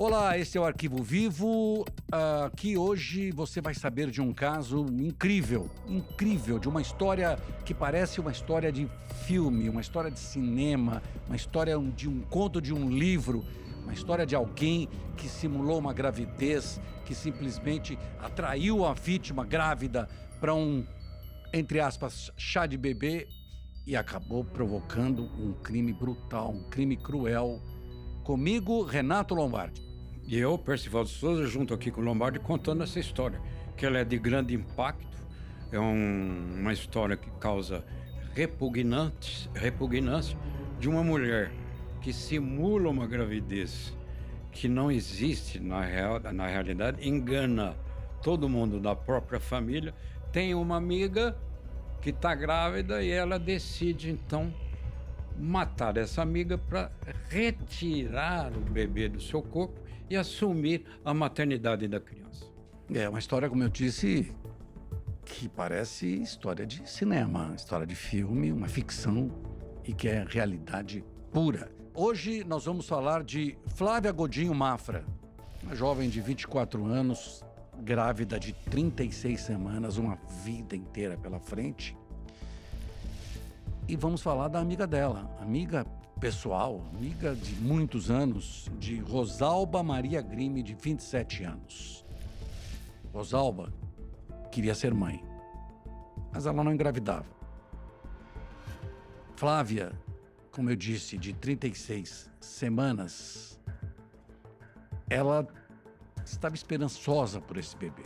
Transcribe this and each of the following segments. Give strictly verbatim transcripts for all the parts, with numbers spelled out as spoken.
Olá, esse é o Arquivo Vivo. Aqui uh, hoje você vai saber de um caso incrível, incrível, de uma história que parece uma história de filme, uma história de cinema, uma história de um conto de um livro, uma história de alguém que simulou uma gravidez, que simplesmente atraiu a vítima grávida para um, entre aspas, chá de bebê e acabou provocando um crime brutal, um crime cruel. Comigo, Renato Lombardi. E eu, Percival de Souza, junto aqui com o Lombardi, contando essa história, que ela é de grande impacto, é um, uma história que causa repugnantes, repugnância de uma mulher que simula uma gravidez que não existe na, real, na realidade, engana todo mundo da própria família, tem uma amiga que está grávida e ela decide, então, matar essa amiga para retirar o bebê do seu corpo e assumir a maternidade da criança. É uma história, como eu disse, que parece história de cinema, história de filme, uma ficção e que é realidade pura. Hoje nós vamos falar de Flávia Godinho Mafra, uma jovem de vinte e quatro anos, grávida de trinta e seis semanas, uma vida inteira pela frente. E vamos falar da amiga dela, amiga pessoal, amiga de muitos anos, de Rosalba Maria Grime, de vinte e sete anos. Rosalba queria ser mãe, mas ela não engravidava. Flávia, como eu disse, de trinta e seis semanas, ela estava esperançosa por esse bebê.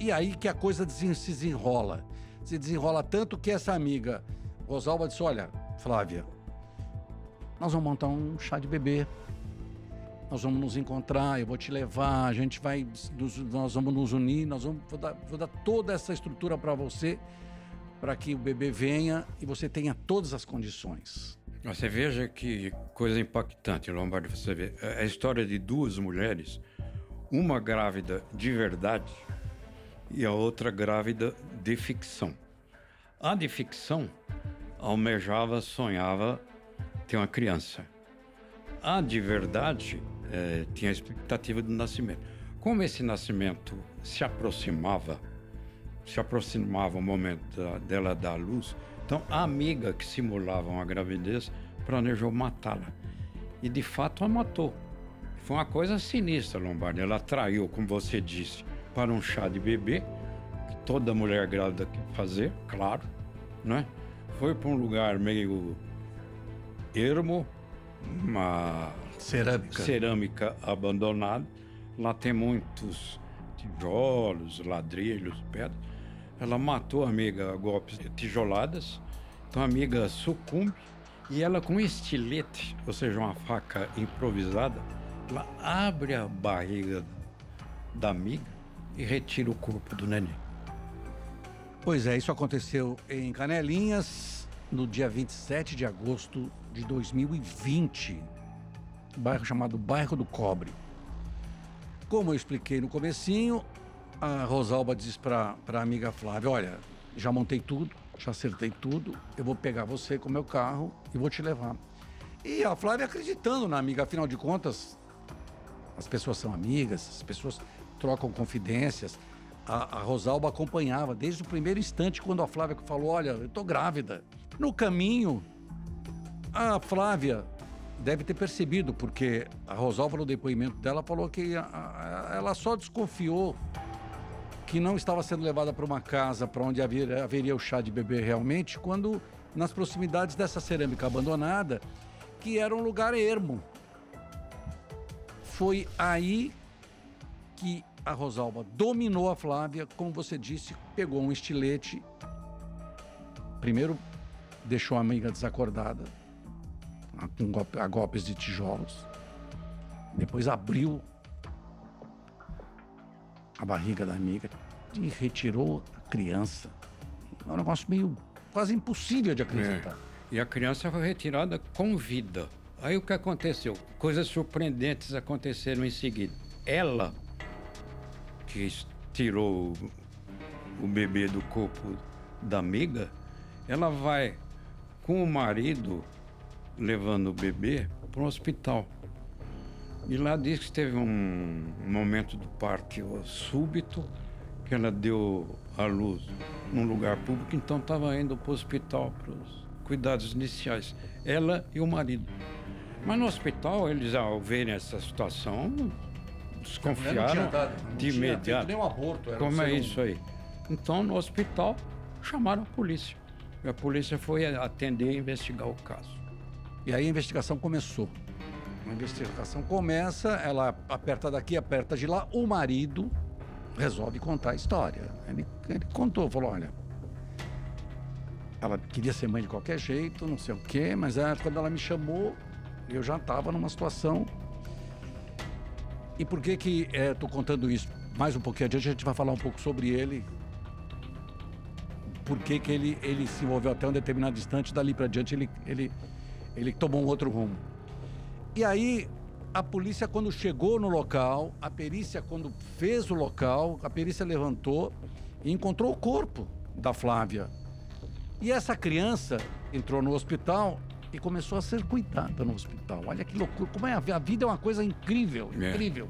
E aí que a coisa se desenrola. Se desenrola tanto que essa amiga Rosalba disse, olha, Flávia, nós vamos montar um chá de bebê, nós vamos nos encontrar, eu vou te levar, a gente vai, nós vamos nos unir, nós vamos, vou dar, vou dar toda essa estrutura para você, para que o bebê venha e você tenha todas as condições. Você veja que coisa impactante, Lombardi, você vê, é a história de duas mulheres, uma grávida de verdade e a outra grávida de ficção. A de ficção almejava, sonhava ter uma criança. A de verdade é, tinha a expectativa do nascimento. Como esse nascimento se aproximava, se aproximava o momento da, dela dar à luz, então a amiga que simulava uma gravidez planejou matá-la. E de fato a matou. Foi uma coisa sinistra, Lombardi. Ela traiu, como você disse, para um chá de bebê, que toda mulher grávida quer fazer, claro, né? Foi para um lugar meio ermo, uma cerâmica. cerâmica abandonada. Lá tem muitos tijolos, ladrilhos, pedras. Ela matou a amiga a golpes de tijoladas, então a amiga sucumbe e ela com estilete, ou seja, uma faca improvisada, ela abre a barriga da amiga e retira o corpo do neném. Pois é, isso aconteceu em Canelinhas, no dia vinte e sete de agosto de dois mil e vinte, um bairro chamado Bairro do Cobre. Como eu expliquei no comecinho, a Rosalba disse para a amiga Flávia, olha, já montei tudo, já acertei tudo, eu vou pegar você com o meu carro e vou te levar. E a Flávia acreditando na amiga, afinal de contas, as pessoas são amigas, as pessoas trocam confidências. A, a Rosalba acompanhava desde o primeiro instante quando a Flávia falou, olha, eu tô grávida. No caminho, a Flávia deve ter percebido, porque a Rosalba, no depoimento dela, falou que a, a, ela só desconfiou que não estava sendo levada para uma casa para onde haver, haveria o chá de bebê realmente, quando nas proximidades dessa cerâmica abandonada, que era um lugar ermo. Foi aí que a Rosalba dominou a Flávia, como você disse, pegou um estilete, primeiro deixou a amiga desacordada, a golpes de tijolos, depois abriu a barriga da amiga e retirou a criança. É um negócio meio quase impossível de acreditar. É. E a criança foi retirada com vida. Aí o que aconteceu? Coisas surpreendentes aconteceram em seguida. Ela que tirou o bebê do corpo da amiga, ela vai com o marido levando o bebê para um hospital. E lá diz que teve um momento do parto súbito, que ela deu à luz num lugar público, então estava indo para o hospital para os cuidados iniciais, ela e o marido. Mas no hospital, eles ao verem essa situação, desconfiaram de imediato. Nem um aborto. Como é isso aí? Então, no hospital, chamaram a polícia. E a polícia foi atender e investigar o caso. E aí a investigação começou. A investigação começa, ela aperta daqui, aperta de lá. O marido resolve contar a história. Ele, ele contou, falou, olha... Ela queria ser mãe de qualquer jeito, não sei o quê, mas ela, quando ela me chamou, eu já estava numa situação... E por que que é, tô contando isso? Mais um pouquinho adiante, a gente vai falar um pouco sobre ele. Por que que ele, ele se envolveu até um determinado instante, dali para adiante ele, ele, ele tomou um outro rumo. E aí, a polícia quando chegou no local, a perícia quando fez o local, a perícia levantou e encontrou o corpo da Flávia. E essa criança entrou no hospital e começou a ser cuidada no hospital. Olha que loucura, como é a vida é uma coisa incrível, incrível.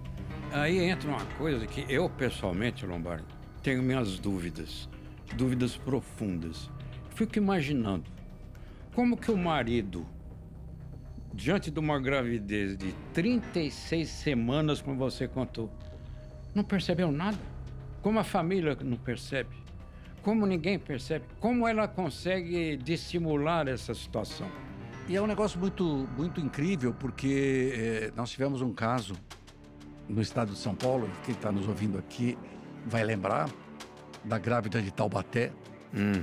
É. Aí entra uma coisa que eu, pessoalmente, Lombardi, tenho minhas dúvidas, dúvidas profundas. Fico imaginando, como que o marido, diante de uma gravidez de trinta e seis semanas, como você contou, não percebeu nada? Como a família não percebe? Como ninguém percebe? Como ela consegue dissimular essa situação? E é um negócio muito, muito incrível, porque é, nós tivemos um caso no estado de São Paulo, e quem está nos ouvindo aqui vai lembrar, da grávida de Taubaté, hum.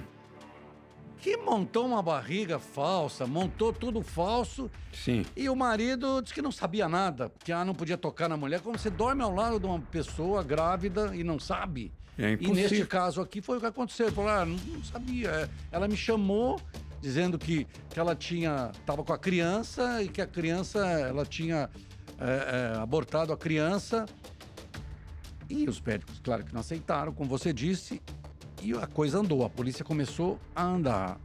que montou uma barriga falsa, montou tudo falso, sim. E o marido disse que não sabia nada, porque ela não podia tocar na mulher, como você dorme ao lado de uma pessoa grávida e não sabe. É impossível. E neste caso aqui foi o que aconteceu, falou, ah, não, não sabia, ela me chamou, dizendo que, que ela tinha, estava com a criança e que a criança, ela tinha é, é, abortado a criança. E os médicos, claro que não aceitaram, como você disse, e a coisa andou, a polícia começou a andar.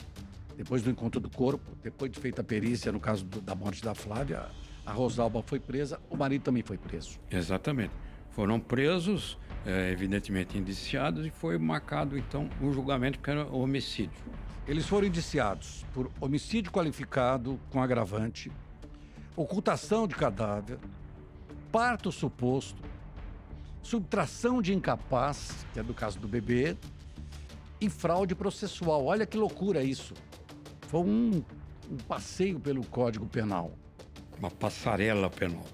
Depois do encontro do corpo, depois de feita a perícia, no caso do, da morte da Flávia, a Rosalba foi presa, o marido também foi preso. Exatamente. Foram presos, é, evidentemente indiciados, e foi marcado, então, o julgamento, porque era homicídio. Eles foram indiciados por homicídio qualificado com agravante, ocultação de cadáver, parto suposto, subtração de incapaz, que é do caso do bebê, e fraude processual. Olha que loucura isso. Foi um, um passeio pelo Código Penal. Uma passarela penal.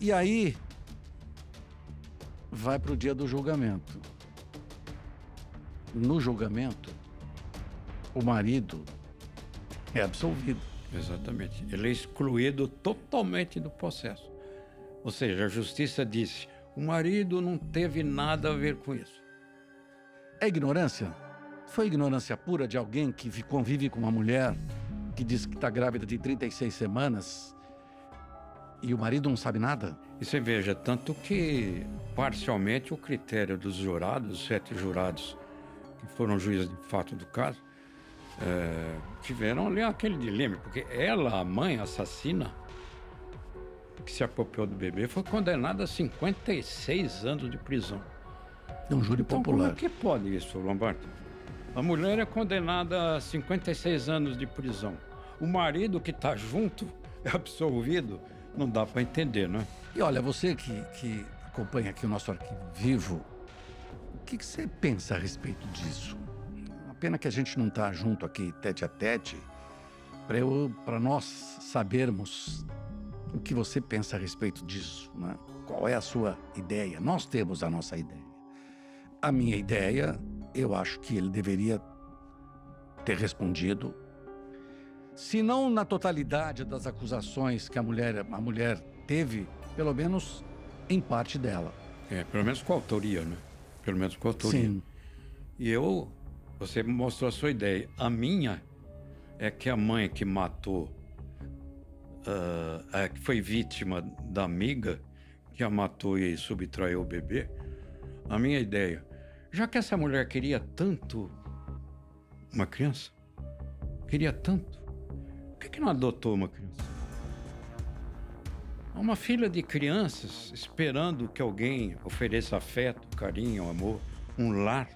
E aí, vai para o dia do julgamento. No julgamento, o marido é absolvido. Exatamente. Ele é excluído totalmente do processo. Ou seja, a justiça disse, o marido não teve nada a ver com isso. É ignorância? Foi ignorância pura de alguém que convive com uma mulher que diz que está grávida de trinta e seis semanas e o marido não sabe nada? E você veja, tanto que parcialmente o critério dos jurados, sete jurados que foram juízes de fato do caso, é, tiveram ali aquele dilema, porque ela, a mãe assassina, que se apropriou do bebê, foi condenada a cinquenta e seis anos de prisão. É um júri então, popular. Como é que pode isso, Lombardi? A mulher é condenada a cinquenta e seis anos de prisão. O marido que está junto é absolvido. Não dá para entender, né? E olha, você que, que acompanha aqui o nosso Arquivo Vivo, o que, que você pensa a respeito disso? A pena que a gente não está junto aqui, tete a tete, para nós sabermos... O que você pensa a respeito disso, né? Qual é a sua ideia? Nós temos a nossa ideia. A minha ideia, eu acho que ele deveria ter respondido, se não na totalidade das acusações que a mulher, a mulher teve, pelo menos em parte dela. É, pelo menos com a autoria, né? Pelo menos com a autoria. Sim. E eu, você mostrou a sua ideia. A minha é que a mãe que matou Uh, que foi vítima da amiga que a matou e subtraiu o bebê, a minha ideia, já que essa mulher queria tanto uma criança, queria tanto, por que, que não adotou uma criança? Uma fila de crianças esperando que alguém ofereça afeto, carinho, amor, um lar.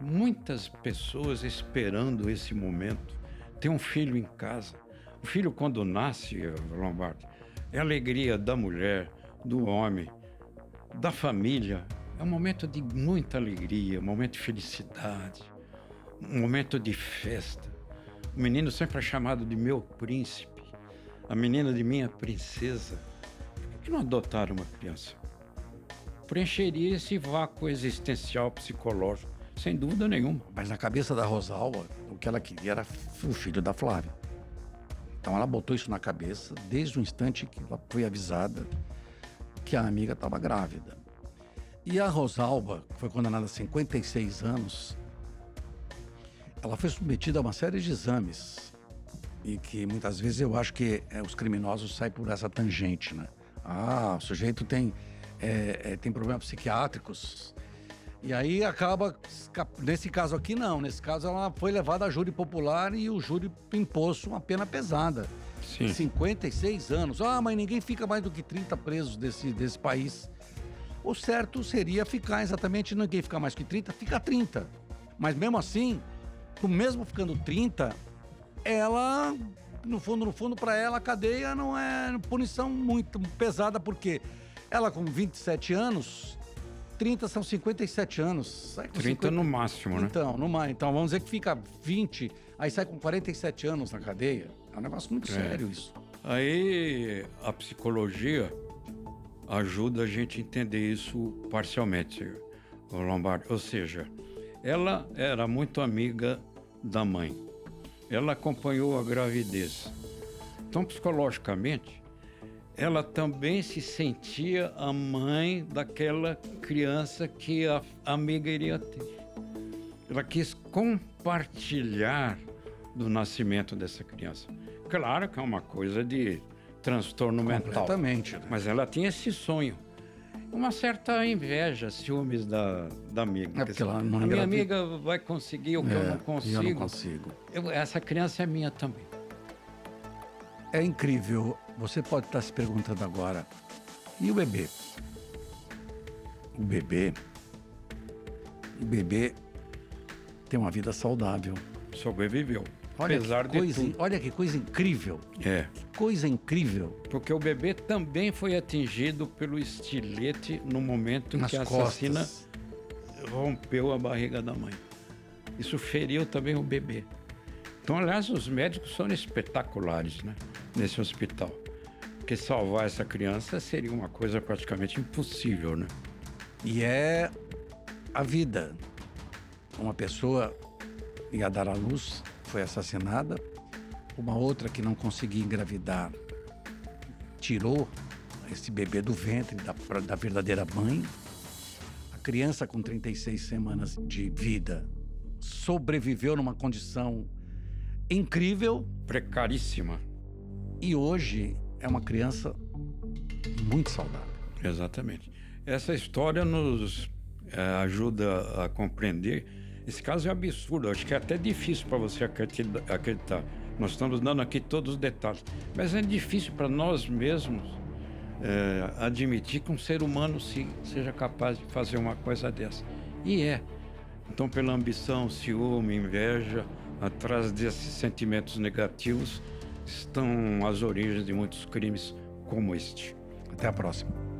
Muitas pessoas esperando esse momento. Tem um filho em casa. O filho, quando nasce, Lombardi, é a alegria da mulher, do homem, da família. É um momento de muita alegria, um momento de felicidade, um momento de festa. O menino sempre é chamado de meu príncipe, a menina de minha princesa. Por que não adotar uma criança? Preencheria esse vácuo existencial, psicológico, sem dúvida nenhuma. Mas na cabeça da Rosalba, o que ela queria era o filho da Flávia. Então ela botou isso na cabeça desde o instante que ela foi avisada que a amiga estava grávida. E a Rosalba, que foi condenada a cinquenta e seis anos, ela foi submetida a uma série de exames e que muitas vezes eu acho que é, os criminosos saem por essa tangente, né? Ah, o sujeito tem, é, é, tem problemas psiquiátricos e aí acaba, nesse caso aqui não, nesse caso ela foi levada a júri popular e o júri impôs uma pena pesada. Sim. cinquenta e seis anos, ah, mas ninguém fica mais do que trinta presos desse, desse país. O certo seria ficar exatamente, ninguém ficar mais que trinta, fica trinta. Mas mesmo assim, mesmo ficando trinta, ela, no fundo, no fundo, para ela, a cadeia não é punição muito pesada, porque ela com vinte e sete anos, trinta são cinquenta e sete anos. Sai com trinta cinquenta... no máximo, né? Então, no máximo. Então, vamos dizer que fica vinte, aí sai com quarenta e sete anos na cadeia. É um negócio muito é. sério isso. Aí, a psicologia ajuda a gente a entender isso parcialmente, o Lombardi. Ou seja, ela era muito amiga da mãe. Ela acompanhou a gravidez. Então, psicologicamente, ela também se sentia a mãe daquela criança que a amiga iria ter. Ela quis compartilhar do nascimento dessa criança. Claro que é uma coisa de transtorno mental. Completamente, né? Mas ela tinha esse sonho. Uma certa inveja, ciúmes da, da amiga. É porque ela não a minha amiga vai conseguir o que é, eu não consigo. Eu não consigo. Eu, essa criança é minha também. É incrível. Você pode estar se perguntando agora, e o bebê? O bebê... O bebê tem uma vida saudável. Sobreviveu. Olha apesar de coisa, tudo. Olha que coisa incrível. É. Que coisa incrível. Porque o bebê também foi atingido pelo estilete no momento nas que a assassina rompeu a barriga da mãe. Isso feriu também o bebê. Então, aliás, os médicos são espetaculares, né? Nesse hospital. Porque salvar essa criança seria uma coisa praticamente impossível, né? E é a vida. Uma pessoa ia dar à luz, foi assassinada, uma outra que não conseguia engravidar tirou esse bebê do ventre da, da verdadeira mãe. A criança com trinta e seis semanas de vida sobreviveu numa condição incrível, precaríssima, e hoje é uma criança muito saudável. Exatamente. Essa história nos é, ajuda a compreender. Esse caso é absurdo, acho que é até difícil para você acreditar. Nós estamos dando aqui todos os detalhes, mas é difícil para nós mesmos é, admitir que um ser humano sim, seja capaz de fazer uma coisa dessa. E é. Então, pela ambição, ciúme, inveja, atrás desses sentimentos negativos estão as origens de muitos crimes como este. Até a próxima.